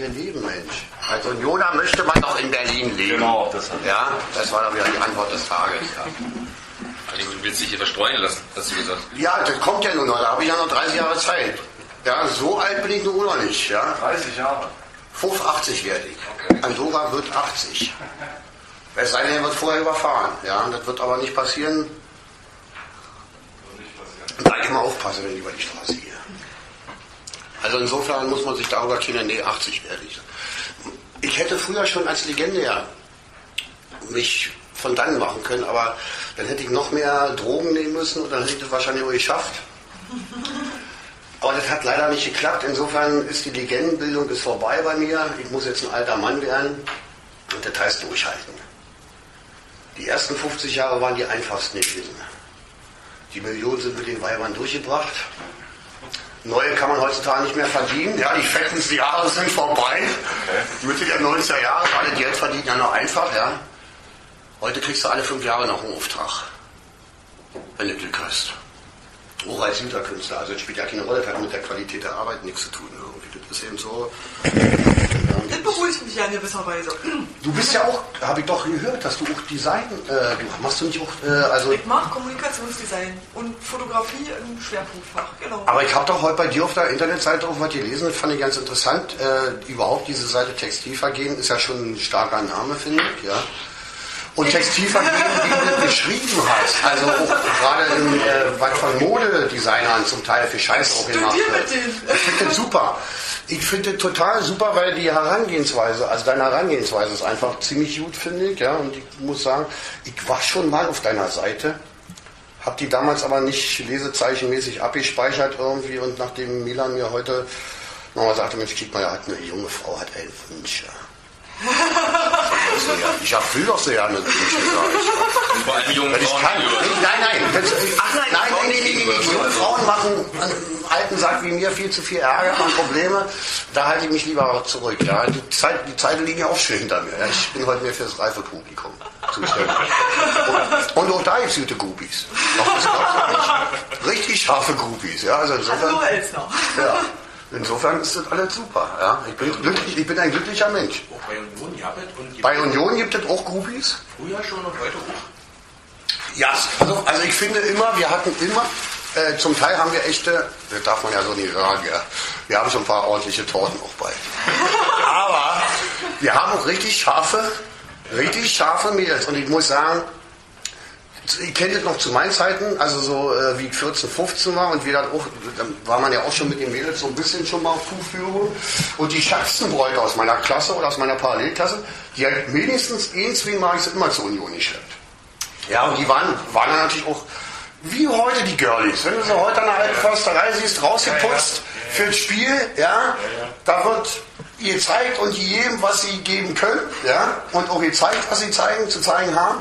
Berlin lieben, Mensch. Also Jona möchte man doch in Berlin leben. Genau, das hat ja, das war doch wieder die Antwort des Tages. Ja. Also, du willst dich hier verstreuen lassen, hast du gesagt. Ja, das kommt ja nur noch, da habe ich ja noch 30 Jahre Zeit. Ja, so alt bin ich nur noch nicht. Ja? 30 Jahre? 85 werde ich. Okay. Andora wird 80. Es sei denn, er wird vorher überfahren. Ja? Das wird aber nicht passieren. Da ich immer aufpassen, wenn ich über die Straße gehe. Also insofern muss man sich darüber kennen, nee, 80 werde ich. Ich hätte früher schon als Legende ja mich von dann machen können, aber dann hätte ich noch mehr Drogen nehmen müssen und dann hätte ich das wahrscheinlich auch geschafft. Aber das hat leider nicht geklappt, insofern ist die Legendenbildung ist vorbei bei mir. Ich muss jetzt ein alter Mann werden und das heißt durchhalten. Die ersten 50 Jahre waren die einfachsten gewesen. Die Millionen sind mit den Weibern durchgebracht. Neue kann man heutzutage nicht mehr verdienen. Ja, die fettesten Jahre sind vorbei. Mitte der 90er Jahre, alle Geld verdienen ja noch einfach. Ja. Heute kriegst du alle 5 Jahre noch einen Auftrag, wenn du Glück hast. Auch als Hinterkünstler, also das spielt ja keine Rolle, das hat mit der Qualität der Arbeit nichts zu tun. Irgendwie. Das ist eben so. Das beruhigt mich ja in gewisser Weise. Du bist ja auch, habe ich doch gehört, dass du auch Design, machst du nicht auch, also... Ich mache Kommunikationsdesign und Fotografie im Schwerpunktfach, genau. Aber ich habe doch heute bei dir auf der Internetseite auch was gelesen, das fand ich ganz interessant. Überhaupt diese Seite Textilvergehen ist ja schon ein starker Name, finde ich, ja. Und Textilvergehen, wie du beschrieben hast, also gerade im von Modedesignern zum Teil für Scheiß auch gemacht wird. Ich finde das super. Ich finde das total super, weil die Herangehensweise, also deine Herangehensweise ist einfach ziemlich gut, finde ich. Ja? Und ich muss sagen, ich war schon mal auf deiner Seite, habe die damals aber nicht lesezeichenmäßig abgespeichert irgendwie. Und nachdem Milan mir heute nochmal sagte, Mensch, Schickmeier hat eine junge Frau, hat einen Wunsch, ja. Ich will doch so gerne. Vor allem junge Frauen. Nein. Junge Frauen machen einen alten Sack wie mir viel zu viel Ärger, haben Probleme. Da halte ich mich lieber auch zurück. Ja. Die Zeiten liegen ja auch schön hinter mir. Ja. Ich bin heute mehr für das reife Publikum zuständig. Und auch da gibt es gute Groupies. Richtig scharfe Groupies. Ja. Also insofern, ja. Insofern ist das alles super. Ja. Ich bin ein glücklicher Mensch. Auch bei Union ja, und bei Union gibt es auch Groupies? Früher schon und heute auch. Ja, also ich finde immer, wir hatten immer, zum Teil haben wir echte, das darf man ja so nicht sagen, ja. Wir haben schon ein paar ordentliche Torten auch bei. Aber wir haben auch richtig scharfe Mädels. Und ich muss sagen, ich kenne das noch zu meinen Zeiten, also so wie ich 14, 15 war und wir dann auch, dann war man ja auch schon mit den Mädels so ein bisschen schon mal auf Tuchführung. Und die schärfsten Bräute aus meiner Klasse oder aus meiner Parallelklasse, die halt mindestens ein, 2 Mal ich sie immer zur Union geschleppt. Ja, und die waren dann natürlich auch, wie heute die Girlies, wenn du sie heute an der Alten Försterei siehst, rausgeputzt für das Spiel, ja, da wird ihr zeigt und jedem, was sie geben können, ja, und auch ihr zeigt, was sie zu zeigen haben.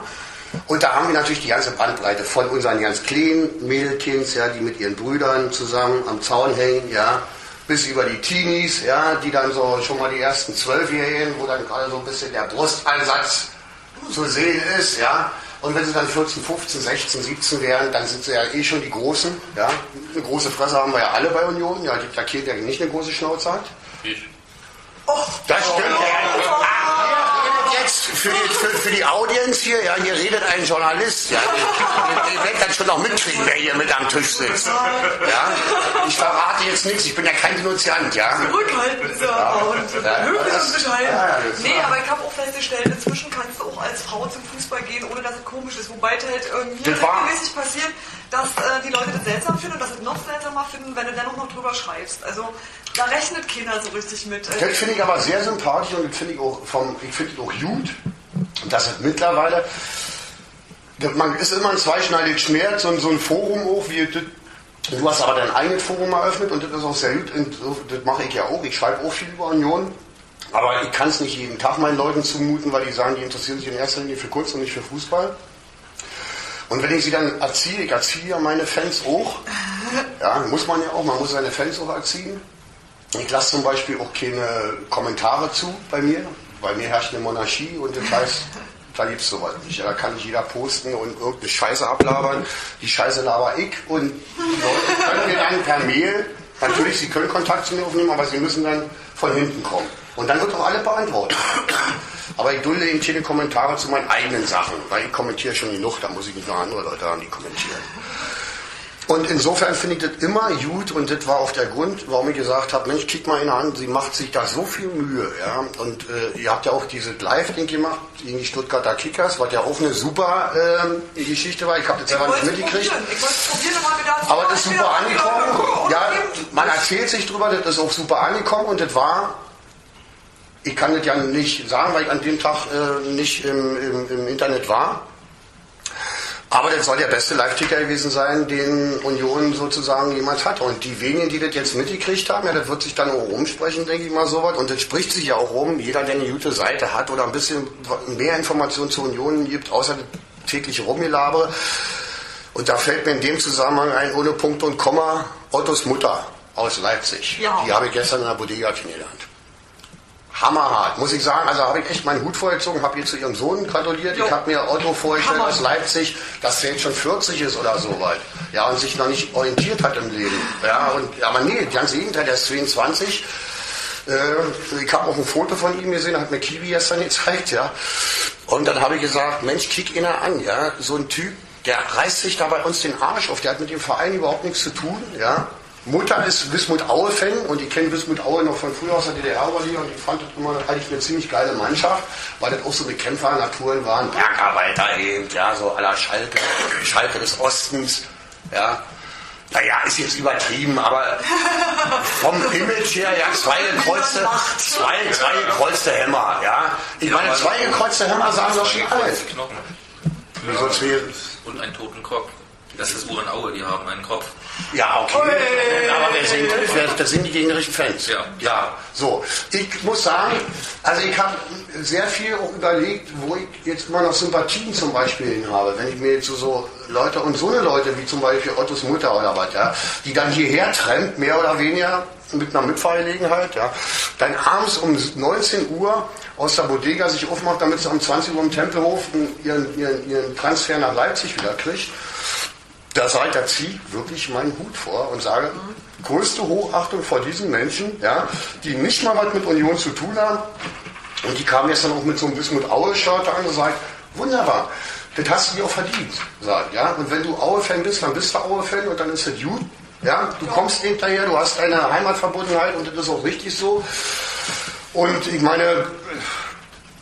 Und da haben wir natürlich die ganze Bandbreite von unseren ganz kleinen Mädelkinds, ja, die mit ihren Brüdern zusammen am Zaun hängen, ja, bis über die Teenies, ja, die dann so schon mal die ersten 12-Jährigen, wo dann gerade so ein bisschen der Brustansatz zu sehen ist, ja. Und wenn sie dann 14, 15, 16, 17 wären, dann sind sie ja eh schon die Großen, ja. Eine große Fresse haben wir ja alle bei Union, ja, die Takete, der nicht eine große Schnauze hat. Ich. Oh, das stimmt. Oh. Für die Audience hier, ja, hier redet ein Journalist, ja, ich werde dann schon noch mitkriegen, wer hier mit am Tisch sitzt, ja, ich verrate jetzt nichts, ich bin ja kein Denunziant, ja. Zurückhalten ist aber und höflich bescheiden. Ja, nee, aber ich habe auch festgestellt, inzwischen kannst du auch als Frau zum Fußball gehen, ohne dass es komisch ist, wobei halt mir regelmäßig passiert, dass die Leute das seltsam finden und dass es noch seltsamer finden, wenn du dann auch noch drüber schreibst, also da rechnet keiner so richtig mit. Das finde ich aber sehr sympathisch und ich finde auch gut, dass es mittlerweile, man ist immer ein zweischneidiges Schwert, so ein Forum auch, wie du hast aber dein eigenes Forum eröffnet und das ist auch sehr gut, und das mache ich ja auch, ich schreibe auch viel über Union, aber ich kann es nicht jeden Tag meinen Leuten zumuten, weil die sagen, die interessieren sich in erster Linie für Kunst und nicht für Fußball. Und wenn ich sie dann erziehe, ich erziehe ja meine Fans auch, ja, muss man ja auch, man muss seine Fans auch erziehen. Ich lasse zum Beispiel auch keine Kommentare zu bei mir. Bei mir herrscht eine Monarchie und das heißt, da gibt es sowas nicht. Da kann nicht jeder posten und irgendeine Scheiße ablabern. Die Scheiße laber ich und die Leute können mir dann per Mail Natürlich, Sie können Kontakt zu mir aufnehmen, aber Sie müssen dann von hinten kommen. Und dann wird auch alle beantwortet. Aber ich dulde eben keine Kommentare zu meinen eigenen Sachen, weil ich kommentiere schon genug, da muss ich nicht noch andere Leute haben, die kommentieren. Und insofern finde ich das immer gut und das war auch der Grund, warum ich gesagt habe, Mensch, kick mal in die Hand, sie macht sich da so viel Mühe. Ja? Und ihr habt ja auch dieses Live-Ding gemacht gegen die Stuttgarter Kickers, was ja auch eine super Geschichte war. Ich habe das selber nicht mitgekriegt. Aber das ist super angekommen. Ja, man erzählt sich drüber, das ist auch super angekommen und das war... Ich kann das ja nicht sagen, weil ich an dem Tag nicht im Internet war. Aber das soll der beste Live-Ticker gewesen sein, den Union sozusagen jemals hat. Und die wenigen, die das jetzt mitgekriegt haben, ja, das wird sich dann auch rumsprechen, denke ich mal, sowas. Und das spricht sich ja auch rum. Jeder, der eine gute Seite hat oder ein bisschen mehr Informationen zur Union gibt, außer das tägliche Rumgelabere. Und da fällt mir in dem Zusammenhang ein, ohne Punkt und Komma, Ottos Mutter aus Leipzig. Ja. Die habe ich gestern in der Bodega kennengelernt. Hammerhart, muss ich sagen. Also habe ich echt meinen Hut vorgezogen, habe ihr zu ihrem Sohn gratuliert. Jo. Ich habe mir Otto vorgestellt aus Leipzig, dass der jetzt schon 40 ist oder so weit. Ja, und sich noch nicht orientiert hat im Leben. Ja, und, aber nee, ganz im Gegenteil, der ist 22. Ich habe auch ein Foto von ihm gesehen, hat mir Kiwi gestern gezeigt. Ja. Und dann habe ich gesagt, Mensch, kick ihn an. Ja. So ein Typ, der reißt sich da bei uns den Arsch auf. Der hat mit dem Verein überhaupt nichts zu tun. Ja. Mutter ist Wismut Aue-Fan und ich kenne Wismut Aue noch von früher aus der DDR-Überlegung und ich fand das immer eigentlich eine ziemlich geile Mannschaft, weil das auch so Bekämpfer-Naturen waren, Bergarbeiter eben, ja, so à la Schalke, Schalke des Ostens, ja. Naja, ist jetzt übertrieben, aber vom Image her, ja, zwei gekreuzte Hämmer, ja. Ich meine, zwei gekreuzte Hämmer sagen doch schon alles. Und einen toten Kopf. Das ist Uhren Aue, die haben einen Kopf. Ja, okay. Hey. Aber das sind die gegnerischen Fans. Ja. Ja, so. Ich muss sagen, also ich habe sehr viel auch überlegt, wo ich jetzt mal noch Sympathien zum Beispiel hin habe. Wenn ich mir jetzt so Leute und so eine Leute, wie zum Beispiel Ottos Mutter oder was, ja, die dann hierher trennt, mehr oder weniger mit einer Mitfahrgelegenheit, ja, dann abends um 19 Uhr aus der Bodega sich aufmacht, damit sie um 20 Uhr im Tempelhof ihren Transfer nach Leipzig wieder kriegt. Da ziehe ich wirklich meinen Hut vor und sage, größte Hochachtung vor diesen Menschen, ja, die nicht mal was mit Union zu tun haben. Und die kamen jetzt dann auch mit so ein bisschen mit Aue-Shirt an und sagen, wunderbar, das hast du dir auch verdient. Sag, ja. Und wenn du Aue-Fan bist, dann bist du Aue-Fan und dann ist das gut. Ja. Du kommst hinterher, du hast deine Heimatverbundenheit und das ist auch richtig so. Und ich meine,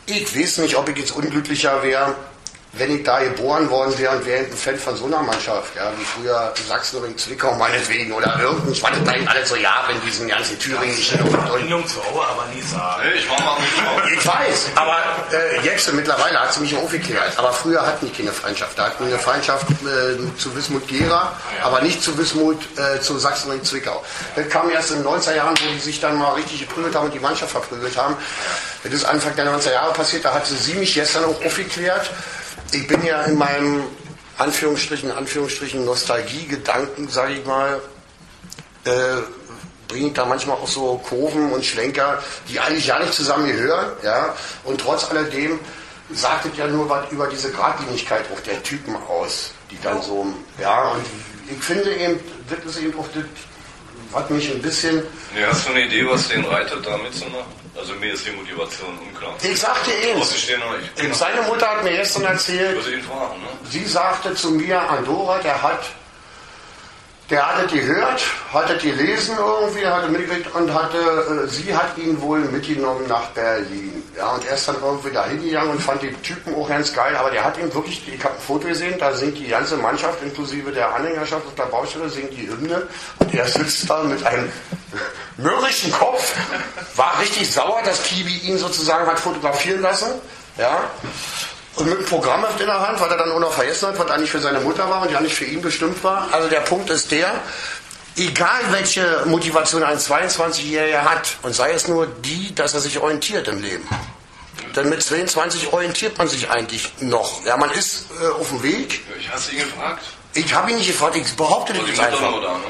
ich weiß nicht, ob ich jetzt unglücklicher wäre, wenn ich da geboren worden wäre und wäre ein Fan von so einer Mannschaft, ja, wie früher Sachsenring Zwickau meinetwegen oder irgendein, ich warte da alle so, ja, wenn diesen ganzen thüringischen Verbindung zu Aue, aber nie sagen. Ich war mal nicht. Ich weiß, aber jetzt mittlerweile hat sie mich aufgeklärt. Aber früher hatten die keine Feindschaft. Da hatten wir eine Feindschaft zu Wismut Gera, aber nicht zu Wismut, zu Sachsenring Zwickau. Das kam erst in den 90er Jahren, wo die sich dann mal richtig geprügelt haben und die Mannschaft verprügelt haben. Das ist Anfang der 90er Jahre passiert, da hatte sie mich gestern auch aufgeklärt. Ich bin ja in meinem Anführungsstrichen Nostalgie-Gedanken, sage ich mal, bringe ich da manchmal auch so Kurven und Schlenker, die eigentlich ja nicht zusammengehören, ja, und trotz alledem sagt es ja nur was über diese Gradlinigkeit auch der Typen aus, die dann so, ja, und ich finde eben, das ist eben auch das, was mich ein bisschen... Ja, hast du eine Idee, was den reitet, da mitzumachen? Also mir ist die Motivation unklar. Ich sagte eben, genau. Seine Mutter hat mir gestern erzählt, ich ihn fragen, ne? Sie sagte zu mir, Andora, der hatte gehört, hatte gelesen irgendwie, hatte mitgekriegt und sie hat ihn wohl mitgenommen nach Berlin. Ja, und er ist dann irgendwie da hingegangen und fand den Typen auch ganz geil, aber der hat ihn wirklich, ich habe ein Foto gesehen, da singt die ganze Mannschaft inklusive der Anhängerschaft auf der Baustelle, singt die Hymne und er sitzt da mit einem mürrischen Kopf, war richtig sauer, dass Kiwi ihn sozusagen hat fotografieren lassen, ja, und mit einem Programmheft in der Hand, was er dann auch noch vergessen hat, was eigentlich für seine Mutter war und ja nicht für ihn bestimmt war. Also der Punkt ist der, egal welche Motivation ein 22-Jähriger hat, und sei es nur die, dass er sich orientiert im Leben. Denn mit 22 orientiert man sich eigentlich noch. Ja, man ist auf dem Weg. Ich hasse ihn gefragt. Ich habe ihn nicht gefragt, ich behaupte das jetzt einfach. Oder, ne?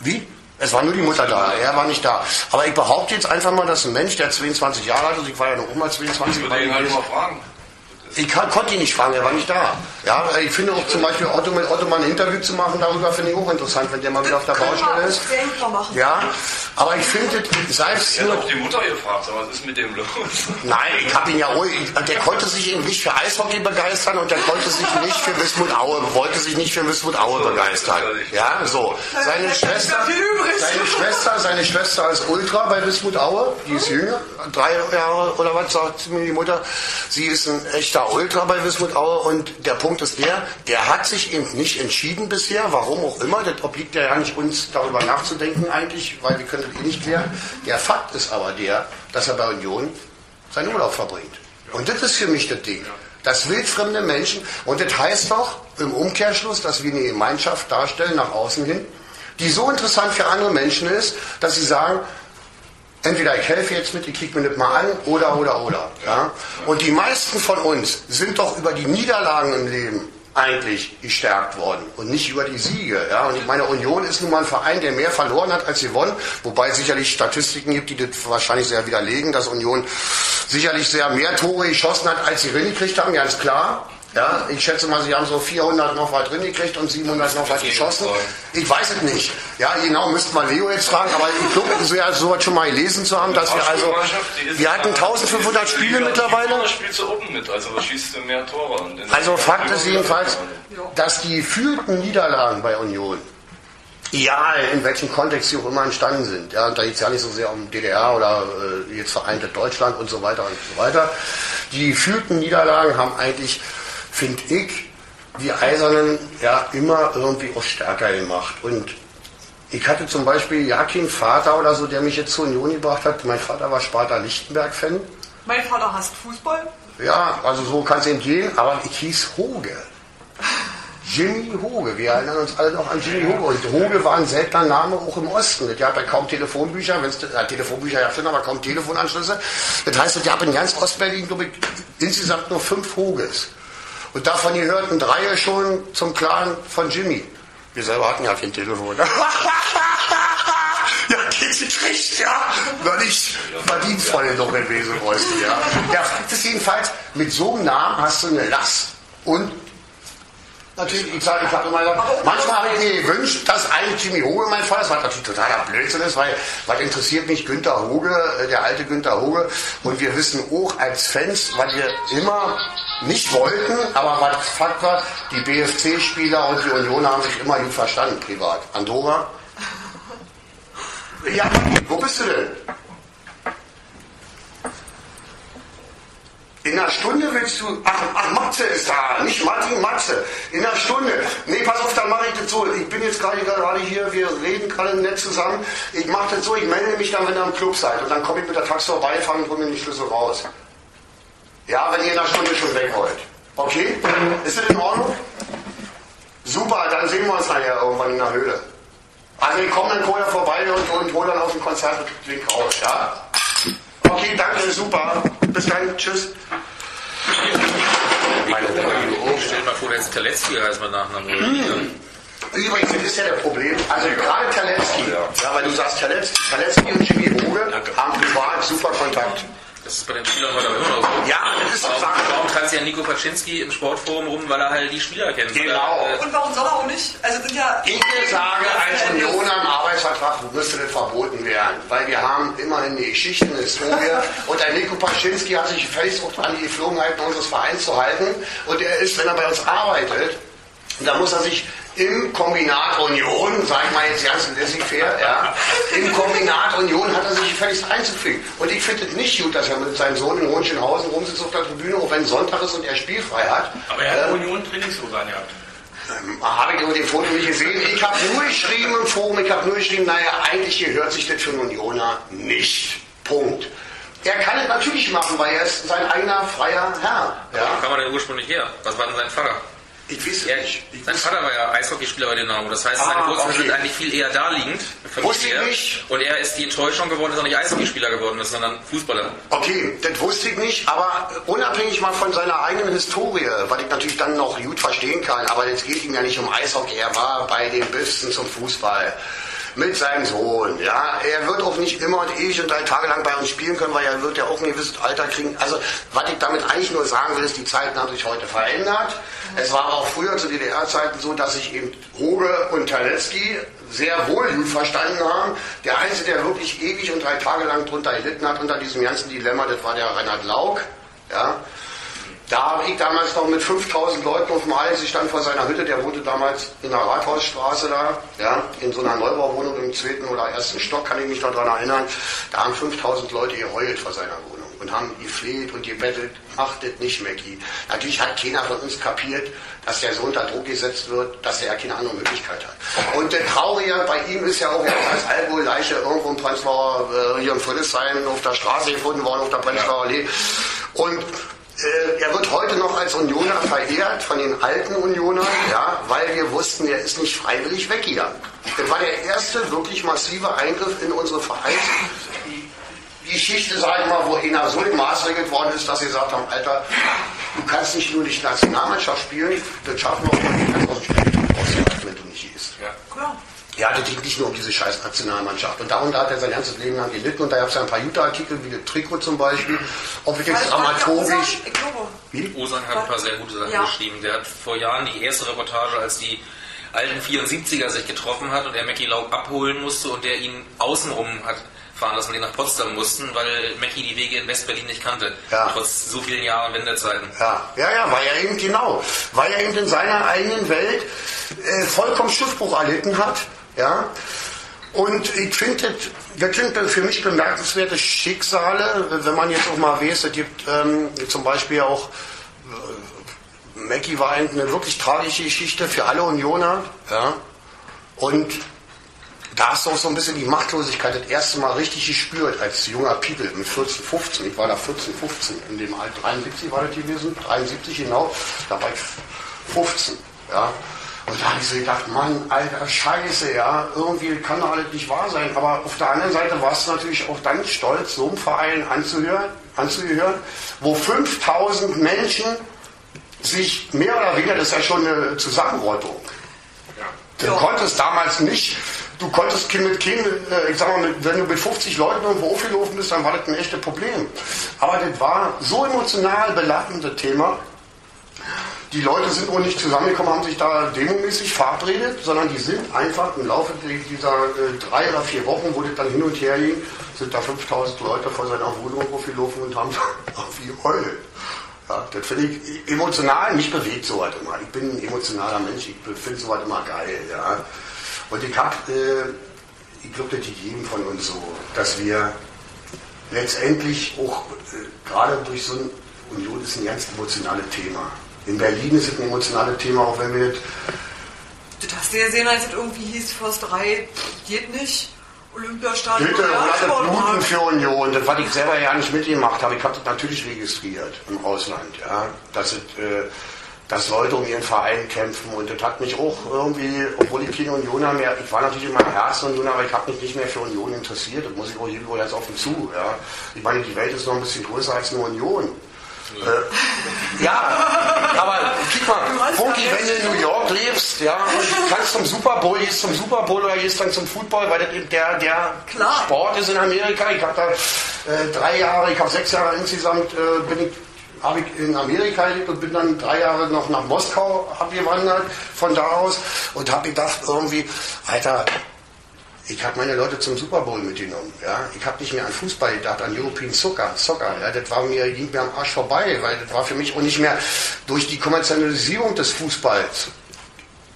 Wie? Es war nur die Mutter da, er war nicht da. Aber ich behaupte jetzt einfach mal, dass ein Mensch, der 22 Jahre alt ist, ich war ja noch mal 22, ich würde ihn halt mal fragen. Ich konnte ihn nicht fragen, er war nicht da. Ja, ich finde auch zum Beispiel Otto, mit Otto mal ein Interview zu machen, darüber finde ich auch interessant, wenn der mal wieder auf der Baustelle ist. Ja, aber ich finde, sei es. Ich hätte auch die Mutter gefragt, was ist mit dem los? Nein, ich habe ihn ja ruhig. Der konnte sich eben nicht für Eishockey begeistern und der konnte sich nicht für Wismut Aue, wollte sich nicht für Wismut Aue begeistern. Ja, so. Seine Schwester ist Ultra bei Wismut Aue, die ist jünger, 3 Jahre oder was, sagt mir die Mutter. Sie ist ein echter Ultra bei Wismut Aue und der Punkt ist der hat sich eben nicht entschieden bisher, warum auch immer, das obliegt ja nicht uns darüber nachzudenken eigentlich, weil wir können das nicht klären. Der Fakt ist aber der, dass er bei Union seinen Urlaub verbringt. Und das ist für mich das Ding. Das wildfremde Menschen, und das heißt doch im Umkehrschluss, dass wir eine Gemeinschaft darstellen nach außen hin, die so interessant für andere Menschen ist, dass sie sagen, entweder ich helfe jetzt mit, ich kriege mir das mal an, oder. Ja? Und die meisten von uns sind doch über die Niederlagen im Leben eigentlich gestärkt worden und nicht über die Siege. Ja? Und ich meine, Union ist nun mal ein Verein, der mehr verloren hat als gewonnen, wobei es sicherlich Statistiken gibt, die das wahrscheinlich sehr widerlegen, dass Union sicherlich sehr mehr Tore geschossen hat, als sie reingekriegt haben, ganz klar. Ja, ich schätze mal, sie haben so 400 noch was drin gekriegt und 700 noch was geschossen. Ich weiß es nicht. Ja, genau, müsste mal Leo jetzt fragen, aber ich glaube, so was schon mal gelesen zu haben, dass wir also, wir hatten 1500 Spiele mittlerweile. Also Fakt ist jedenfalls, dass die gefühlten Niederlagen bei Union, ja, in welchem Kontext sie auch immer entstanden sind. Ja, und da geht es ja nicht so sehr um DDR oder jetzt vereinte Deutschland und so weiter. Die gefühlten Niederlagen haben eigentlich, finde ich, die Eisernen ja immer irgendwie auch stärker gemacht. Und ich hatte zum Beispiel ja keinen Vater oder so, der mich jetzt zur Union gebracht hat. Mein Vater war Sparta-Lichtenberg-Fan. Mein Vater hasst Fußball? Ja, also so kann es eben gehen, aber ich hieß Hoge. Jimmy Hoge, wir erinnern uns alle noch an Jimmy Hoge. Und Hoge war ein seltener Name auch im Osten. Der hat ja kaum Telefonbücher, Telefonbücher ja schon, aber kaum Telefonanschlüsse. Das heißt, ich habe in ganz Ostberlin, glaube ich, insgesamt nur 5 Hoges. Und davon gehörten 3 schon zum Clan von Jimmy. Wir selber hatten ja kein Telefon. Ja, Käse kriegt, ja. Noch nicht verdienstvolle noch in Wesenbräusten, ja. Der Fakt ist jedenfalls, mit so einem Namen hast du eine Last. Und natürlich, ich habe immer gesagt, manchmal habe ich mir gewünscht, dass ein Jimmy Hoge mein Vater ist, was natürlich totaler Blödsinn ist, weil was interessiert mich Günther Hoge, der alte Günther Hoge, und wir wissen auch als Fans, was wir immer nicht wollten, aber was Fakt war, die BFC-Spieler und die Union haben sich immer gut verstanden, privat. Andora? Ja, wo bist du denn? In einer Stunde willst du... Ach, Matze ist da. Nicht Martin, Matze. In einer Stunde. Nee, pass auf, dann mache ich das so. Ich bin jetzt gerade hier, wir reden gerade nett zusammen. Ich mache das so, ich melde mich dann, wenn ihr am Club seid. Und dann komme ich mit der Taxe vorbei, fange und hole mir die Schlüssel raus. Ja, wenn ihr in einer Stunde schon weg wollt. Okay? Ist das in Ordnung? Super, dann sehen wir uns nachher irgendwann in der Höhle. Also ich komme dann vorher vorbei und hole dann auf dem Konzert den Link raus, ja? Okay, danke, super. Bis dann, tschüss. Stell dir mal vor, der ist Terlecki, heißt mein Nachname. Übrigens, das ist ja das Problem. Also gerade Terlecki, ja, weil du sagst Terlecki und Jimmy Hoge haben privat super Kontakt. Das ist bei den Spielern bei der Hörer so. Ja, das ist so. Warum treibt sich ja Nico Patschinski im Sportforum rum, weil er halt die Spieler kennt? Genau. Und warum soll er auch nicht? Also sind ja. Ich sage, als Unioner im Arbeitsvertrag müsste das verboten werden. Weil wir haben immerhin die Geschichten, eine Historie. Und der Nico Patschinski hat sich Facebook an die Geflogenheiten unseres Vereins zu halten. Und er ist, wenn er bei uns arbeitet, da muss er sich im Kombinat Union, sag ich mal jetzt ganz laissez-faire, ja, im Kombinat Union hat er sich gefälligst einzufügen. Und ich finde es nicht gut, dass er mit seinem Sohn in Hohenschönhausen rumsitzt auf der Tribüne, auch wenn Sonntag ist und er spielfrei hat. Aber er hat Union-Trainingshose angehabt. Habe ich über den Foto nicht gesehen. Ich habe nur geschrieben im Forum, naja, eigentlich gehört sich das für einen Unioner nicht. Punkt. Er kann es natürlich machen, weil er ist sein eigener freier Herr. Ja. Wo kam er denn ursprünglich her? Was war denn sein Vater? Ich weiß es nicht. Sein Vater war ja Eishockeyspieler bei Dynamo, das heißt, seine Wurzeln sind eigentlich viel eher daliegend. Wusste ich nicht. Und er ist die Enttäuschung geworden, dass er nicht Eishockeyspieler geworden ist, sondern Fußballer. Okay, das wusste ich nicht, aber unabhängig mal von seiner eigenen Historie, was ich natürlich dann noch gut verstehen kann, aber jetzt geht ihm ja nicht um Eishockey, er war bei den Bösten zum Fußball. mit seinem Sohn. Ja, er wird auch nicht immer und ewig und 3 Tage lang bei uns spielen können, weil er wird ja auch ein gewisses Alter kriegen. Also, was ich damit eigentlich nur sagen will, ist, die Zeiten haben sich heute verändert. Es war auch früher zu DDR-Zeiten so, dass sich eben Hoge und Terlecki sehr wohl verstanden haben. Der Einzige, der wirklich ewig und 3 Tage lang drunter gelitten hat, unter diesem ganzen Dilemma, das war der Reinhard Lauck. Ja. Da habe ich damals noch mit 5000 Leuten auf dem Hals, ich stand vor seiner Hütte, der wohnte damals in der Rathausstraße da, ja, in so einer Neubauwohnung im 2. oder 1. Stock, kann ich mich noch daran erinnern. Da haben 5000 Leute geheult vor seiner Wohnung und haben gefleht und gebettelt, macht das nicht, Mäcki. Natürlich hat keiner von uns kapiert, dass der so unter Druck gesetzt wird, dass er keine andere Möglichkeit hat. Und der Traurige bei ihm ist ja auch als Alkoholleiche irgendwo im Prenzlauer, hier im Friedrichshain auf der Straße gefunden worden, auf der Prenzlauer Allee. Und er wird heute noch als Unioner verehrt, von den alten Unionern, ja, weil wir wussten, er ist nicht freiwillig weggegangen. Das war der erste wirklich massive Eingriff in unsere Vereinsgeschichte, sag ich mal, wo einer so gemaßregelt worden ist, dass sie gesagt haben, Alter, du kannst nicht nur nicht Nationalmannschaft spielen, das schaffen wir auch, du kannst auch nicht mehr ausgelacht, wenn du nicht hier bist. Ja, klar. Ja, das ging nicht nur um diese scheiß Nationalmannschaft. Und darunter hat er sein ganzes Leben lang gelitten. Und da gab es ja ein paar Jutta-Artikel, wie das Trikot zum Beispiel. Ob ich jetzt amatorisch... Osang hat ein paar sehr gute Sachen geschrieben. Der hat vor Jahren die erste Reportage, als die alten 74er sich getroffen hat und er Mäcki Lauck abholen musste und der ihn außenrum hat fahren lassen, die nach Potsdam mussten, weil Mäcki die Wege in West-Berlin nicht kannte, ja, trotz so vielen Jahren Wendezeiten. Ja, ja, ja, weil er eben genau, weil er eben in seiner eigenen Welt vollkommen Schiffbruch erlitten hat. Ja, und ich finde, das sind für mich bemerkenswerte Schicksale, wenn man jetzt auch mal weiß, es gibt zum Beispiel auch, Mäcki war eine wirklich tragische Geschichte für alle Unioner, ja, und da hast du auch so ein bisschen die Machtlosigkeit das erste Mal richtig gespürt, als junger People mit 14, 15, ich war da 14, 15, in dem Alter, 73 war das gewesen, 73 genau, da war ich 15, ja. Und da habe ich so gedacht, Mann, alter Scheiße, ja, irgendwie kann doch alles nicht wahr sein. Aber auf der anderen Seite warst du natürlich auch dann stolz, so einem Verein anzugehören, wo 5000 Menschen sich mehr oder weniger, das ist ja schon eine Zusammenrottung. Ja. Du konntest damals nicht, du konntest mit keinem, ich sag mal, wenn du mit 50 Leuten irgendwo aufgelaufen bist, dann war das ein echtes Problem. Aber das war so emotional beladen, das Thema. Die Leute sind auch nicht zusammengekommen, haben sich da demomäßig verabredet, sondern die sind einfach im Laufe dieser 3 oder 4 Wochen, wo das dann hin und her ging, sind da 5000 Leute vor seiner Wohnung aufgelaufen und haben auf ihn heult. Ja, das finde ich emotional, mich bewegt sowas immer. Ich bin ein emotionaler Mensch, ich finde sowas immer geil. Ja. Und ich habe, ich glaube, das ist jedem von uns so, dass wir letztendlich auch gerade durch so ein, Union ist ein ganz emotionales Thema. In Berlin ist es ein emotionales Thema, auch wenn wir jetzt... Das hast du ja gesehen, als es irgendwie hieß, Försterei geht nicht, Olympiastadion... Bitte, das Bluten für Union, das, was ich selber ja nicht mitgemacht habe, ich habe das natürlich registriert im Ausland, ja, dass Leute um ihren Verein kämpfen und das hat mich auch irgendwie, obwohl ich keine Unioner mehr, ich war natürlich in meinem Herzen Unioner, aber ich habe mich nicht mehr für Union interessiert, das muss ich auch hier ganz offen zu, ja. Ich meine, die Welt ist noch ein bisschen größer als nur Union. Ja, aber guck mal, Funky, wenn du in New York lebst, ja, und kannst zum Super Bowl oder gehst dann zum Football, weil der Sport ist in Amerika. Ich habe da 3 Jahre, ich habe 6 Jahre insgesamt, habe ich in Amerika gelebt und bin dann 3 Jahre noch nach Moskau abgewandert von da aus und habe gedacht irgendwie, Alter, ich habe meine Leute zum Super Bowl mitgenommen. Ja? Ich habe nicht mehr an Fußball gedacht, an European Soccer. Ja? Das war mir, ging mir am Arsch vorbei, weil das war für mich auch nicht mehr durch die Kommerzialisierung des Fußballs.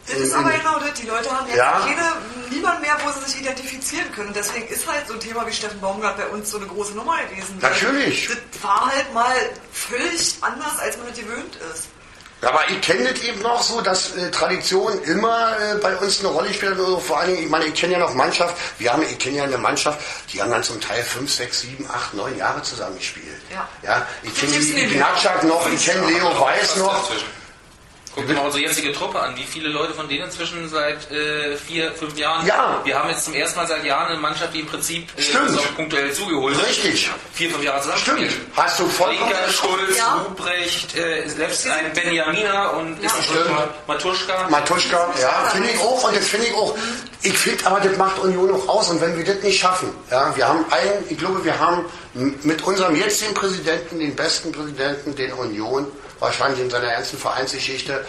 Das ist aber genau das. Die Leute haben jetzt niemand mehr, wo sie sich identifizieren können. Und deswegen ist halt so ein Thema wie Steffen Baumgart bei uns so eine große Nummer gewesen. Natürlich. Das war halt mal völlig anders, als man das gewöhnt ist. Aber ich kenne das eben noch so, dass Tradition immer bei uns eine Rolle spielt. Vor allen Dingen, ich meine, ich kenne ja noch Mannschaft, ich kenne ja eine Mannschaft, die haben dann zum Teil 5, 6, 7, 8, 9 Jahre zusammengespielt. Ja. Ja, ich kenne Natschak noch, ich kenne Leo Weiß noch. Guck dir mal unsere jetzige Truppe an, wie viele Leute von denen inzwischen seit 4, 5 Jahren. Ja. Wir haben jetzt zum ersten Mal seit Jahren eine Mannschaft, die im Prinzip punktuell zugeholt hat. Richtig. 4, 5 Jahre zusammen. Stimmt. Hast du vollkommen Rieger, Schulz, Ruprecht, selbst ein Benjamina und Matuschka. Matuschka, ja, finde ich auch. Und das finde ich auch. Ich finde aber, das macht Union auch aus. Und wenn wir das nicht schaffen, ja, wir haben einen, ich glaube, wir haben mit unserem jetzigen Präsidenten den besten Präsidenten, den Union wahrscheinlich in seiner ganzen Vereinsgeschichte.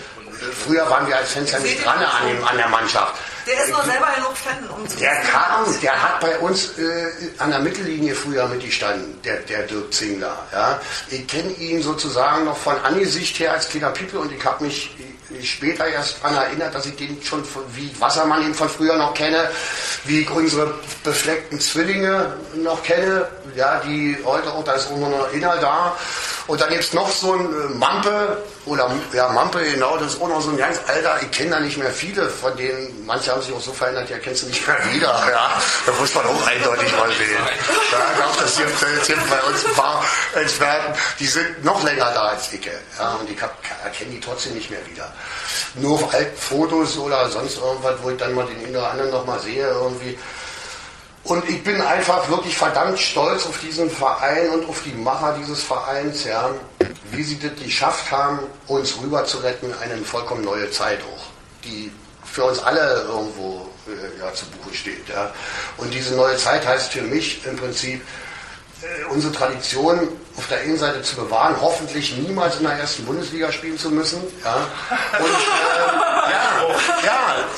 Früher waren wir als Fans ja nicht dran an der Mannschaft. Der ist nur selber genug Fan, um zu Der hat bei uns an der Mittellinie früher mitgestanden, der Dirk Zingler. Ja. Ich kenne ihn sozusagen noch von Angesicht her als kleiner Piepel und ich habe mich später erst daran erinnert, dass ich den schon wie Wassermann ihn von früher noch kenne, wie ich unsere befleckten Zwillinge noch kenne, ja, die heute auch, da ist auch noch einer da. Und dann gibt es noch so ein Mampe, oder ja, Mampe, genau, das ist auch noch so ein ganz alter, ich kenne da nicht mehr viele von denen, manche haben sich auch so verändert, ja, kennst du nicht mehr wieder, ja, da muss man auch eindeutig mal wählen. Ich glaube, das sind bei uns ein paar Experten, die sind noch länger da als ich, ja, und ich erkenne die trotzdem nicht mehr wieder. Nur auf alten Fotos oder sonst irgendwas, wo ich dann mal den einen oder anderen nochmal sehe, irgendwie. Und ich bin einfach wirklich verdammt stolz auf diesen Verein und auf die Macher dieses Vereins, ja, wie sie das geschafft haben, uns rüber zu retten, eine vollkommen neue Zeit auch, die für uns alle irgendwo zu Buche steht. Ja. Und diese neue Zeit heißt für mich im Prinzip, unsere Tradition auf der einen Seite zu bewahren, hoffentlich niemals in der ersten Bundesliga spielen zu müssen, ja, und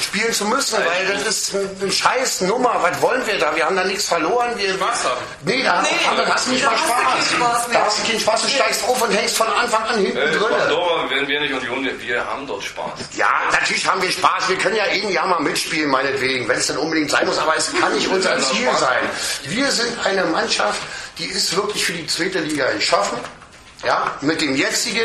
spielen zu müssen, weil das ist eine scheiß Nummer. Was wollen wir da? Wir haben da nichts verloren. Da hast du nicht mal Spaß. Da hast du keinen Spaß, du steigst auf und hängst von Anfang an hinten drin. Andora, wenn wir nicht Union, wir haben dort Spaß. Ja, natürlich haben wir Spaß. Wir können ja jeden Jahr mal mitspielen, meinetwegen, wenn es dann unbedingt sein muss. Aber es kann nicht unser Ziel sein. Wir sind eine Mannschaft, die ist wirklich für die zweite Liga geschaffen. Ja, mit dem jetzigen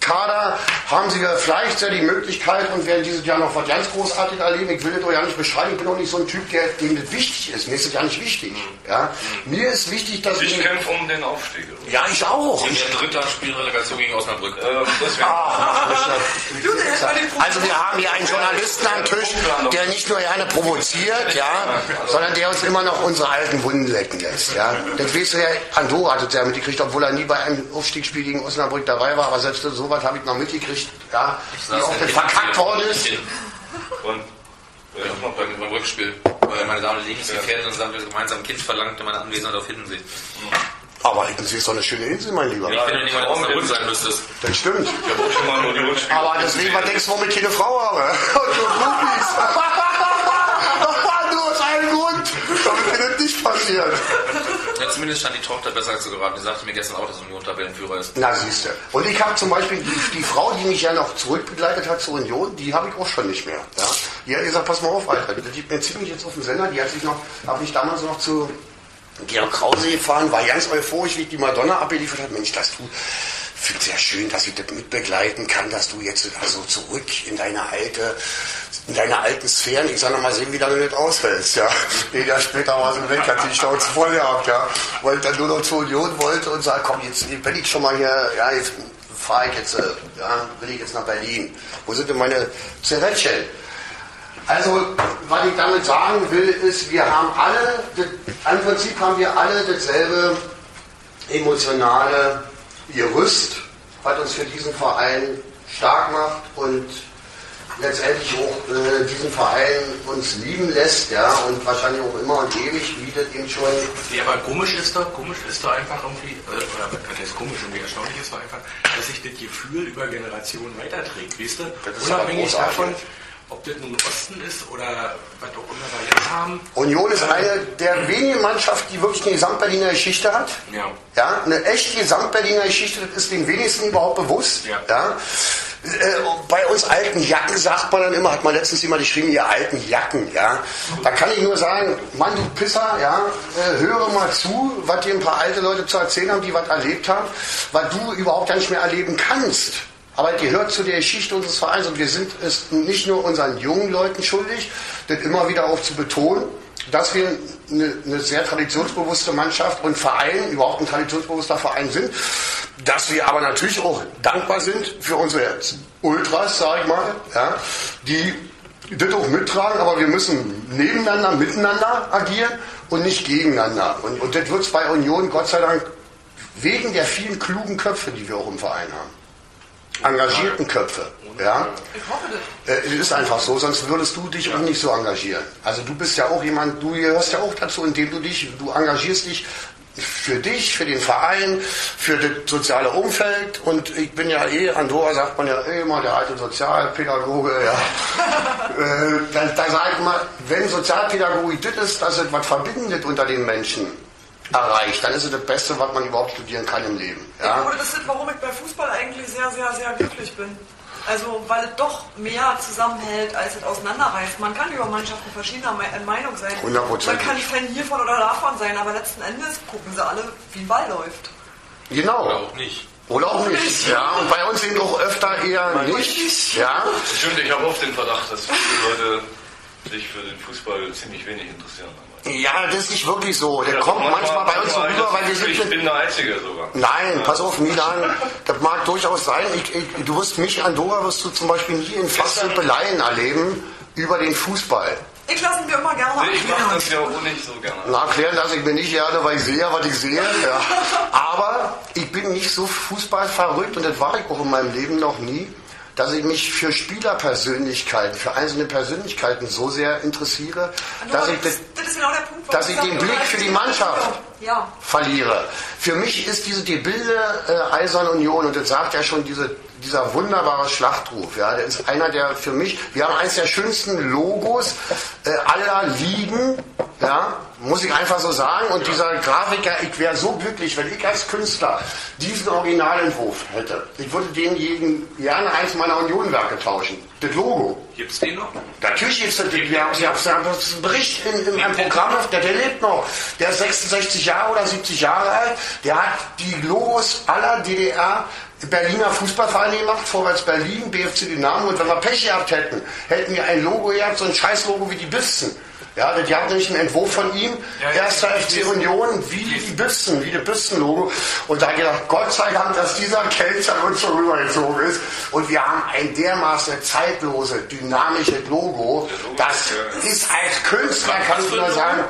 Kader haben sie ja vielleicht die Möglichkeit und werden dieses Jahr noch was ganz Großartiges erleben. Ich will das doch ja nicht beschreiben, ich bin auch nicht so ein Typ, dem das wichtig ist. Mir ist das ja nicht wichtig. Ja? Mir ist wichtig, dass ich kämpfe um den Aufstieg. Oder? Ja, ich auch. In der dritten Spielrelegation gegen Osnabrück. Also wir haben hier einen Journalisten am Tisch, der nicht nur gerne provoziert, ja, sondern der uns immer noch unsere alten Wunden lecken lässt. Ja? Das weißt du ja, Andora hat es ja mitgekriegt, obwohl er nie bei einem Aufstiegsspiel gegen Osnabrück dabei war, aber selbst so was habe ich noch mitgekriegt, ja, wie auch denn verkackt worden ist. Und auch noch beim Rückspiel, weil meine Dame lebensgefährdet und sagt, wir gemeinsam ein Kind verlangt, wenn meine Anwesenheit auf Hiddensee. Aber Hiddensee ist doch eine schöne Insel, mein Lieber. Ich finde, wenn du nicht mal rund sein müsstest. Das stimmt. Ich habe auch schon mal nur die Rundspiele. Aber deswegen, man denkt, warum ich keine Frau habe. Und so Blumis. Nur aus einem Grund. Damit mir das nicht passiert. Ja, zumindest stand die Tochter besser als zu geraten. Die sagte mir gestern auch, dass Union Tabellenführer ist. Na, siehst du. Und ich habe zum Beispiel die Frau, die mich ja noch zurückbegleitet hat zur Union, die habe ich auch schon nicht mehr. Ja? Die hat gesagt, pass mal auf, Alter. Die mir ziemlich jetzt auf den Sender. Die habe ich damals noch zu Georg Krause gefahren, war ganz euphorisch, wie ich die Madonna abgeliefert habe. Mensch, dass du... Ich finde es sehr schön, dass ich das mitbegleiten kann, dass du jetzt also zurück in deine alten Sphären, ich sage nochmal, sehen, wie lange du das aushältst. Ja. Jeder später war so weg, hat sich die Schnauze voll gehabt, ja. Weil ich dann nur noch zur Union wollte und sage, komm, jetzt bin ich schon mal hier, ja, jetzt fahre ich jetzt, ja, will ich jetzt nach Berlin. Wo sind denn meine Zerretschel? Also, was ich damit sagen will, ist, wir haben alle, im Prinzip haben wir alle dasselbe emotionale Gerüst, was uns für diesen Verein stark macht und letztendlich auch diesen Verein uns lieben lässt, ja, und wahrscheinlich auch immer und ewig, wie das eben schon... Ja, aber komisch ist da einfach irgendwie, erstaunlich ist da einfach, dass sich das Gefühl über Generationen weiterträgt, weißt du, unabhängig davon... Ob das nun Osten ist oder was auch immer wir jetzt haben. Union ist eine der wenigen Mannschaften, die wirklich eine Gesamtberliner Geschichte hat. Ja. Ja, eine echte Gesamtberliner Geschichte, das ist den wenigsten überhaupt bewusst. Ja. Ja. Bei uns alten Jacken sagt man dann immer, hat man letztens jemand geschrieben, ihr alten Jacken. Ja. Da kann ich nur sagen, Mann, du Pisser, ja, höre mal zu, was dir ein paar alte Leute zu erzählen haben, die was erlebt haben, was du überhaupt gar nicht mehr erleben kannst. Aber die gehört zu der Geschichte unseres Vereins und wir sind es nicht nur unseren jungen Leuten schuldig, das immer wieder auch zu betonen, dass wir eine sehr traditionsbewusste Mannschaft und Verein, überhaupt ein traditionsbewusster Verein sind, dass wir aber natürlich auch dankbar sind für unsere Ultras, sage ich mal, ja, die das auch mittragen, aber wir müssen nebeneinander, miteinander agieren und nicht gegeneinander. Und das wird es bei Union, Gott sei Dank, wegen der vielen klugen Köpfe, die wir auch im Verein haben. Engagierten Köpfe. Ja. Ich hoffe das. Es ist einfach so, sonst würdest du dich auch nicht so engagieren. Also du bist ja auch jemand, du gehörst ja auch dazu, indem du engagierst dich, für den Verein, für das soziale Umfeld, und ich bin ja Andora sagt man ja immer, der alte Sozialpädagoge, ja. Da sage ich mal, wenn Sozialpädagogik das ist, dass es was Verbindendes unter den Menschen erreicht, dann ist es das Beste, was man überhaupt studieren kann im Leben. Ja? Ich glaube, das ist, warum ich bei Fußball eigentlich sehr, sehr, sehr glücklich bin. Also, weil es doch mehr zusammenhält, als es auseinanderreißt. Man kann über Mannschaften verschiedener Meinung sein. 100%. Man kann Fan hiervon oder davon sein, aber letzten Endes gucken sie alle, wie ein Ball läuft. Genau. Oder auch nicht. Oder auch nicht. Ja, und bei uns sind auch öfter eher nicht. Ja. Stimmt, ich habe oft den Verdacht, dass viele Leute sich für den Fußball ziemlich wenig interessieren. Ja, das ist nicht wirklich so. Der kommt manchmal bei uns so rüber, weil wir sind. Ich bin der Einzige sogar. Nein, pass auf, Milan, das mag durchaus sein. Du wirst mich, Andora, wirst du zum Beispiel nie in fast Beleien erleben über den Fußball. Ich lasse mir immer gerne erklären. Ich mache das ja auch nicht so gerne. Na, erklären lasse ich mir nicht gerne, weil ich sehe ja, was ich sehe. Ja. Aber ich bin nicht so fußballverrückt, und das war ich auch in meinem Leben noch nie, dass ich mich für Spielerpersönlichkeiten, für einzelne Persönlichkeiten so sehr interessiere, dass ich den Blick für die Mannschaft verliere. Für mich ist diese Gebilde Eisern Union, und das sagt ja schon dieser wunderbare Schlachtruf. Ja, der ist einer der für mich, wir haben eines der schönsten Logos aller Ligen, ja, muss ich einfach so sagen. Und dieser Grafiker, ich wäre so glücklich, wenn ich als Künstler diesen Originalentwurf hätte. Ich würde denjenigen gerne eins meiner Union-Werke tauschen. Das Logo. Gibt es den noch? Natürlich gibt es den. Wir haben einen Bericht in einem Programm, der lebt noch. Der ist 66 Jahre oder 70 Jahre alt. Der hat die Logos aller DDR Berliner Fußballvereine gemacht, Vorwärts Berlin, BFC Dynamo, und wenn wir Pech gehabt hätten, hätten wir ein Logo gehabt, so ein Scheiß-Logo wie die Bissen. Ja, die hatten nämlich einen Entwurf von ihm, erster FC Union, wie die Bissen-Logo. Und da habe ich gedacht, Gott sei Dank, dass dieser Kelch an uns schon rübergezogen ist. Und wir haben ein dermaßen zeitlose, dynamisches Logo. Das ist als Künstler, kannst du nur sagen,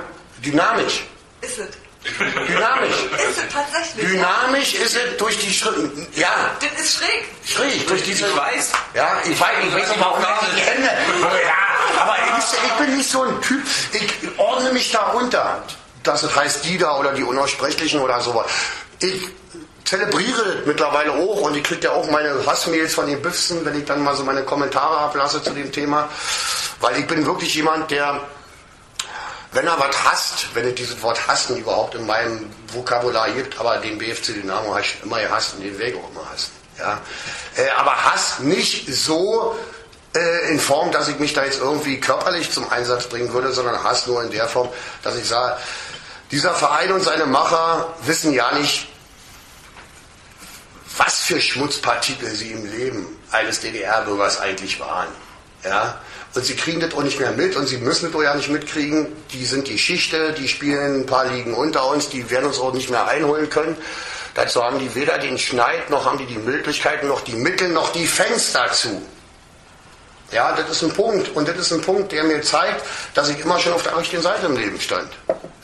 dynamisch. Ist es. Dynamisch. Ist es tatsächlich? Dynamisch ist es durch die Schritte. Ja. Das ist schräg. Schräg. Durch diese. Ich weiß. Ja, ich weiß nicht, warum ich die Hände. Ja, aber ich bin nicht so ein Typ. Ich ordne mich da unter. Das heißt die da oder die Unaussprechlichen oder sowas. Ich zelebriere mittlerweile auch, und ich kriege ja auch meine Hassmails von den Büchsen, wenn ich dann mal so meine Kommentare ablasse zu dem Thema. Weil ich bin wirklich jemand, der, wenn er was hasst, wenn es dieses Wort hassen überhaupt in meinem Vokabular gibt, aber den BFC Dynamo habe ich immer gehasst und den Weg auch immer hassen. Ja? Aber Hass nicht so in Form, dass ich mich da jetzt irgendwie körperlich zum Einsatz bringen würde, sondern Hass nur in der Form, dass ich sage, dieser Verein und seine Macher wissen ja nicht, was für Schmutzpartikel sie im Leben eines DDR-Bürgers eigentlich waren. Ja? Und sie kriegen das auch nicht mehr mit, und sie müssen das auch ja nicht mitkriegen. Die sind die Schichte, die spielen ein paar Ligen unter uns, die werden uns auch nicht mehr einholen können. Dazu haben die weder den Schneid, noch haben die Möglichkeiten, noch die Mittel, noch die Fans dazu. Ja, das ist ein Punkt. Und das ist ein Punkt, der mir zeigt, dass ich immer schon auf der richtigen Seite im Leben stand.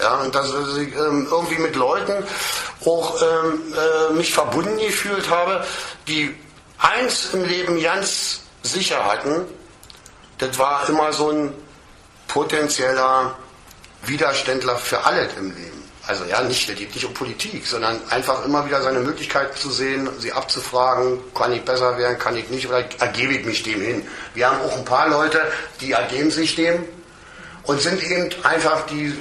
Ja, und dass ich irgendwie mit Leuten auch mich verbunden gefühlt habe, die eins im Leben ganz sicher hatten. Das war immer so ein potenzieller Widerständler für alles im Leben. Also ja, das geht nicht um Politik, sondern einfach immer wieder seine Möglichkeiten zu sehen, sie abzufragen, kann ich besser werden, kann ich nicht, oder ergebe ich mich dem hin. Wir haben auch ein paar Leute, die ergeben sich dem und sind eben einfach die,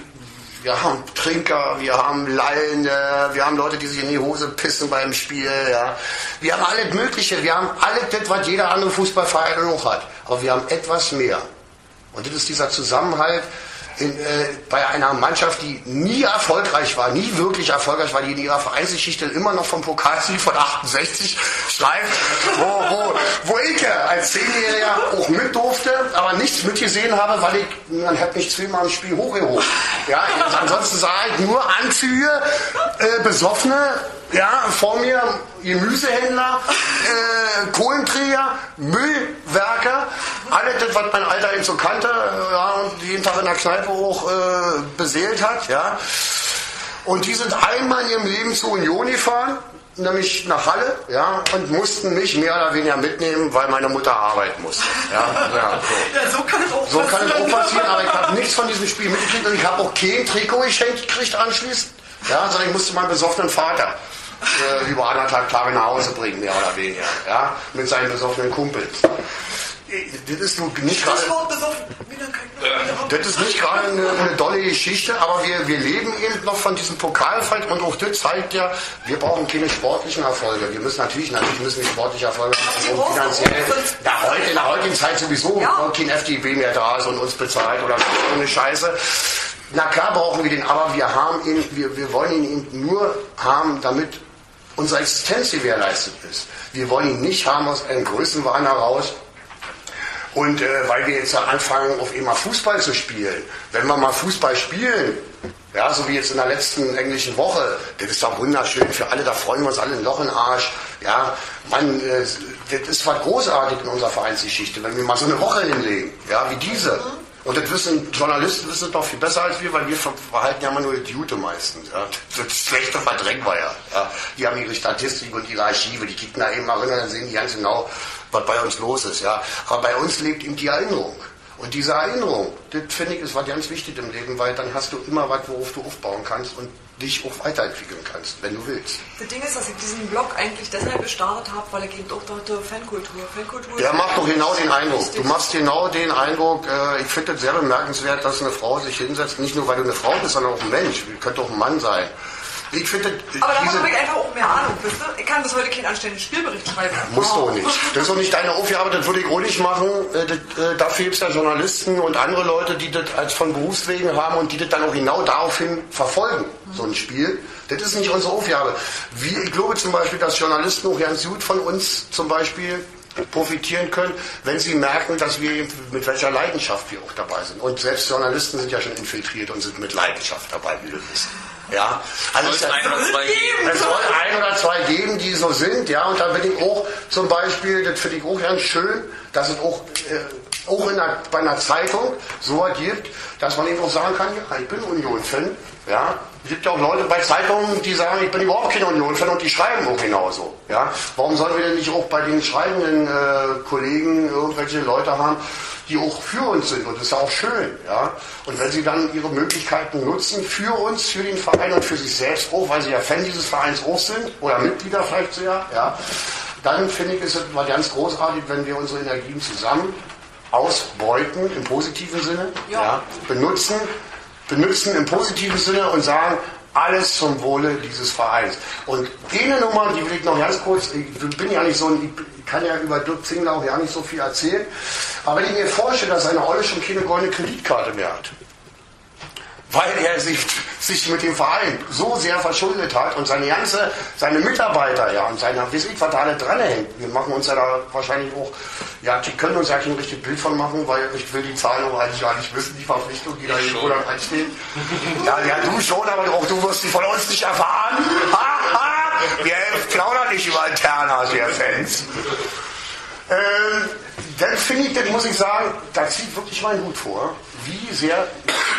wir haben Trinker, wir haben Lallende, wir haben Leute, die sich in die Hose pissen beim Spiel. Ja. Wir haben alles Mögliche, wir haben alles das, was jeder andere Fußballverein auch hat. Aber wir haben etwas mehr. Und das ist dieser Zusammenhalt, bei einer Mannschaft, die nie erfolgreich war, nie wirklich erfolgreich war, die in ihrer Vereinsgeschichte immer noch vom Pokalsieg von 68 schreibt, wo ich als 10-Jähriger auch mit durfte, aber nichts mitgesehen habe, weil man hat mich zweimal im Spiel hochgehoben. Ja, ansonsten sah ich nur Anzüge, Besoffene, ja, vor mir Gemüsehändler, Kohlenträger, Müllwerker, alles das, was mein Alter eben so kannte, ja, und jeden Tag in der Kneipe auch beseelt hat. Ja. Und die sind einmal in ihrem Leben zur Union gefahren, nämlich nach Halle, ja, und mussten mich mehr oder weniger mitnehmen, weil meine Mutter arbeiten musste. Ja, so. Ja, so kann es auch passieren, aber ich habe nichts von diesem Spiel mitgekriegt und ich habe auch kein Trikot geschenkt gekriegt anschließend, ja, sondern ich musste meinen besoffenen Vater über 1,5 Tage nach Hause bringen, mehr oder weniger, ja, mit seinen besoffenen Kumpels. Das ist nicht gerade eine dolle Geschichte, aber wir leben eben noch von diesem Pokalfight und auch das zeigt ja, wir brauchen keine sportlichen Erfolge. Wir müssen natürlich müssen wir sportliche Erfolge machen, um finanziell, in der heutigen Zeit sowieso, ja, kein FDP mehr da ist und uns bezahlt oder so eine Scheiße. Na klar brauchen wir den, aber wir wollen ihn eben nur haben, damit unsere Existenz gewährleistet ist. Wir wollen ihn nicht haben aus einem Größenwahn heraus. Und weil wir jetzt anfangen, auf immer Fußball zu spielen. Wenn wir mal Fußball spielen, ja, so wie jetzt in der letzten englischen Woche, das ist doch wunderschön für alle, da freuen wir uns alle ein Loch in den Arsch. Ja, Mann, das ist was großartig in unserer Vereinsgeschichte, wenn wir mal so eine Woche hinlegen, ja, wie diese. Und das wissen Journalisten doch viel besser als wir, weil wir verhalten ja immer nur Idioten meistens. Ja. Das schlechte verdrängen wir ja. Die haben ihre Statistik und ihre Archive, die kicken da eben mal rein und dann sehen die ganz genau, was bei uns los ist. Ja. Aber bei uns lebt eben die Erinnerung. Und diese Erinnerung, das finde ich, ist was ganz wichtig im Leben, weil dann hast du immer was, worauf du aufbauen kannst und dich auch weiterentwickeln kannst, wenn du willst. Das Ding ist, dass ich diesen Blog eigentlich deshalb gestartet habe, weil ich eben auch dachte, Fankultur. Der macht doch genau den Eindruck. Du machst genau den Eindruck. Ich finde es sehr bemerkenswert, dass eine Frau sich hinsetzt, nicht nur weil du eine Frau bist, sondern auch ein Mensch. Du könntest auch ein Mann sein. Ich finde, aber da habe ich einfach auch mehr Ahnung, wisst ihr? Ich kann bis heute keinen anständigen Spielbericht schreiben. Ja, musst du auch nicht. Das ist auch nicht deine Aufgabe, das würde ich auch nicht machen. Dafür gibt es ja Journalisten und andere Leute, die das als von Berufswegen haben und die das dann auch genau daraufhin verfolgen, so ein Spiel. Das ist nicht unsere Aufgabe. Ich glaube zum Beispiel, dass Journalisten auch ganz gut von uns zum Beispiel profitieren können, wenn sie merken, dass wir mit welcher Leidenschaft wir auch dabei sind. Und selbst Journalisten sind ja schon infiltriert und sind mit Leidenschaft dabei, wie du bist. Ja, also es soll ein oder zwei geben, die so sind, ja, und da bin ich auch zum Beispiel, das finde ich auch ganz schön, dass es auch bei einer Zeitung so was gibt, dass man eben auch sagen kann, ja, ich bin Union-Fan, ja. Es gibt ja auch Leute bei Zeitungen, die sagen, ich bin überhaupt kein Union-Fan und die schreiben auch genauso. Ja? Warum sollen wir denn nicht auch bei den schreibenden Kollegen irgendwelche Leute haben, die auch für uns sind? Und das ist ja auch schön. Ja? Und wenn sie dann ihre Möglichkeiten nutzen, für uns, für den Verein und für sich selbst auch, weil sie ja Fan dieses Vereins auch sind, oder Mitglieder vielleicht sogar, ja, dann finde ich, ist es mal ganz großartig, wenn wir unsere Energien zusammen ausbeuten, im positiven Sinne, ja, benutzen im positiven Sinne und sagen, alles zum Wohle dieses Vereins. Und eine Nummer, die will ich noch ganz kurz, ich bin ja nicht so, ich kann ja über Dirk Zingler auch ja nicht so viel erzählen, aber wenn ich mir vorstelle, dass eine Olle schon keine goldene Kreditkarte mehr hat, weil er sich mit dem Verein so sehr verschuldet hat und seine Mitarbeiter, ja, und seine Visitquartale dran hängt. Wir machen uns ja da wahrscheinlich auch, ja, die können uns ja kein richtiges Bild von machen, weil ich will die Zahlen eigentlich gar nicht wissen, die Verpflichtung, die da in Polen einsteht. Ja, du schon, aber auch du wirst die von uns nicht erfahren. Wir plaudern nicht über Internas, wir Fans. Dann finde ich, das muss ich sagen, da zieht wirklich mein Hut vor, wie sehr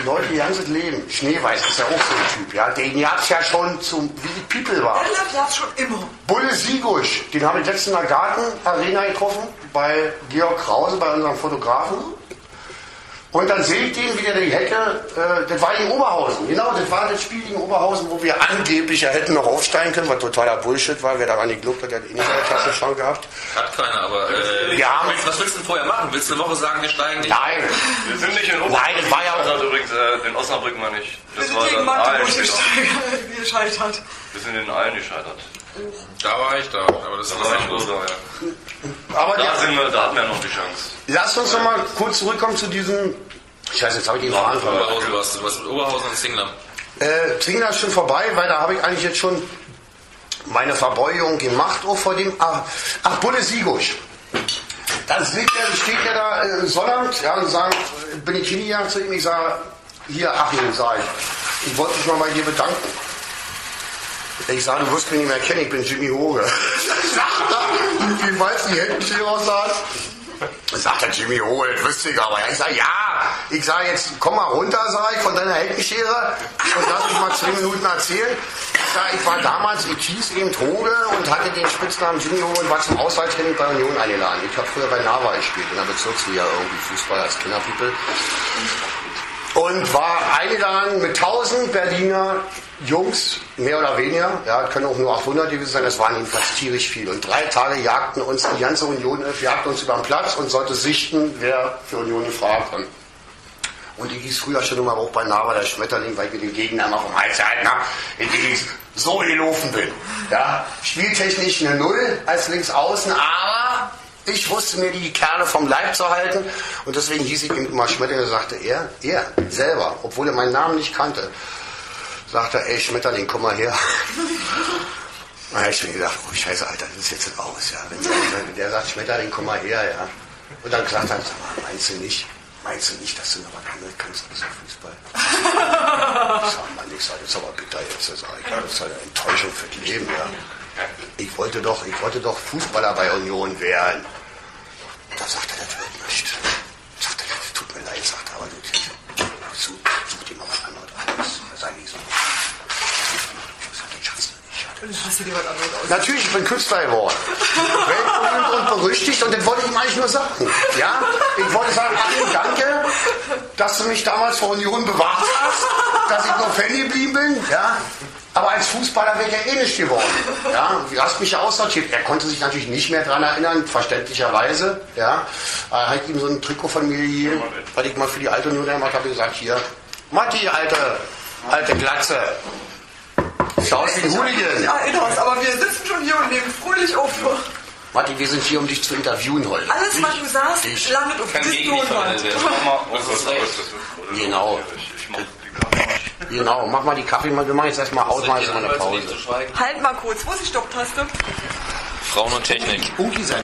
Leute ihr ganzes Leben, Schneeweiß ist ja auch so ein Typ, ja, den gab's ja schon zum, wie die People war. Den gab's schon immer. Bulle Sigusch, den habe ich letztens in der Gartenarena getroffen, bei Georg Krause, bei unserem Fotografen. Und dann sehe ich den wieder die Hecke, das war in Oberhausen, genau, das war das Spiel in Oberhausen, wo wir angeblich ja hätten noch aufsteigen können, was totaler Bullshit war, wer daran geglaubt hat, der hat eh nicht eine Klasse schon gehabt. Hat keiner, aber was willst du denn vorher machen? Willst du eine Woche sagen, wir steigen nicht? Nein. Wir sind nicht in Oberhausen. Nein, das war ja auch übrigens in Osnabrück mal nicht. Das wir war sind gegen Magdeburg gescheitert. Wir sind in Aalen gescheitert. Da war ich da, aber das war nicht so. Da hatten wir noch die Chance. Lass uns nochmal kurz zurückkommen zu diesem Scheiße, jetzt habe ich die Frage verloren. Was mit Oberhausen und Zingler? Zingler ist schon vorbei, weil da habe ich eigentlich jetzt schon meine Verbeugung gemacht. Oh, vor dem. Ach, Bulle Sigusch. Dann steht der da im Sonnabend, ja, und sagt, bin ich hingegangen zu ihm, ich sage, hier, Achim, sage ich. Ich wollte mich mal bei dir bedanken. Ich sage, du wirst mich nicht mehr kennen, ich bin Jimmy Hoge. Sagt er, ich weiß, die Hände stehen aus der Hand. Sagt der Jimmy Hoge, das wüsste ich aber. Ich sage, ja. Ich sage, jetzt komm mal runter, sage ich, von deiner Heckenschere und lass mich mal 10 Minuten erzählen. Ich sage, ich war damals, ich hieß eben Hoge und hatte den Spitznamen Jimmy Hoge und war zum Auswahltraining bei Union eingeladen. Ich habe früher bei Nava gespielt, in der Bezirksliga irgendwie Fußball als Kinderfiebel. Und war eingeladen mit 1000 Berliner Jungs, mehr oder weniger, ja, können auch nur 800 gewesen sein, das waren jedenfalls tierisch viel. Und 3 Tage jagten uns die ganze Union, jagten uns über den Platz und sollte sichten, wer für Union gefragt hat. Und ich hieß früher schon immer auch bei Nava der Schmetterling, weil ich mir den Gegner noch um Hals gehalten habe, in dem ich so gelaufen bin. Ja, spieltechnisch eine Null als Linksaußen, aber ich wusste mir die Kerle vom Leib zu halten und deswegen hieß ich ihm immer Schmetterling, sagte er selber, obwohl er meinen Namen nicht kannte, sagte er, ey Schmetterling, komm mal her. Und da hab ich mir gedacht, oh Scheiße, Alter, das ist jetzt aus, ja. Wenn der sagt, Schmetterling, komm mal her, ja. Und dann gesagt hat, sag mal, meinst du nicht, dass du noch was anderes kannst außer Fußball? Ich sag mal, ich sage, das ist aber bitter jetzt, das ist eine Enttäuschung für das Leben, ja. Ich wollte doch Fußballer bei Union werden. Da sagt er, das wird nicht. Sagt er, das tut mir leid, sagt er, aber du such dir mal was anderes. Sei nicht so. Natürlich, ich bin Künstler geworden. Weltberühmt und berüchtigt und das wollte ich ihm eigentlich nur sagen. Ja? Ich wollte sagen, Achim, danke, dass du mich damals vor Union bewahrt hast, dass ich nur Fan geblieben bin. Ja? Aber als Fußballer wäre ich ja eh nicht geworden. Ja? Du hast mich ja aussortiert. Er konnte sich natürlich nicht mehr daran erinnern, verständlicherweise. Ja? Er hat ihm so ein Trikot von mir gegeben, weil ich mal für die alte Union gemacht habe, gesagt, hier, Matti, alte Glatze. Schaust wie ein Hooligan. Ja, Inhouse, aber wir sitzen schon hier und nehmen fröhlich auf. Matti, wir sind hier, um dich zu interviewen heute. Alles, was du sagst, landet auf dem Genau. Genau, mach mal die Kaffee, wir machen jetzt erstmal ausmachen, so eine Pause. Halt mal kurz, wo ist die Stopptaste? Frauen und Technik.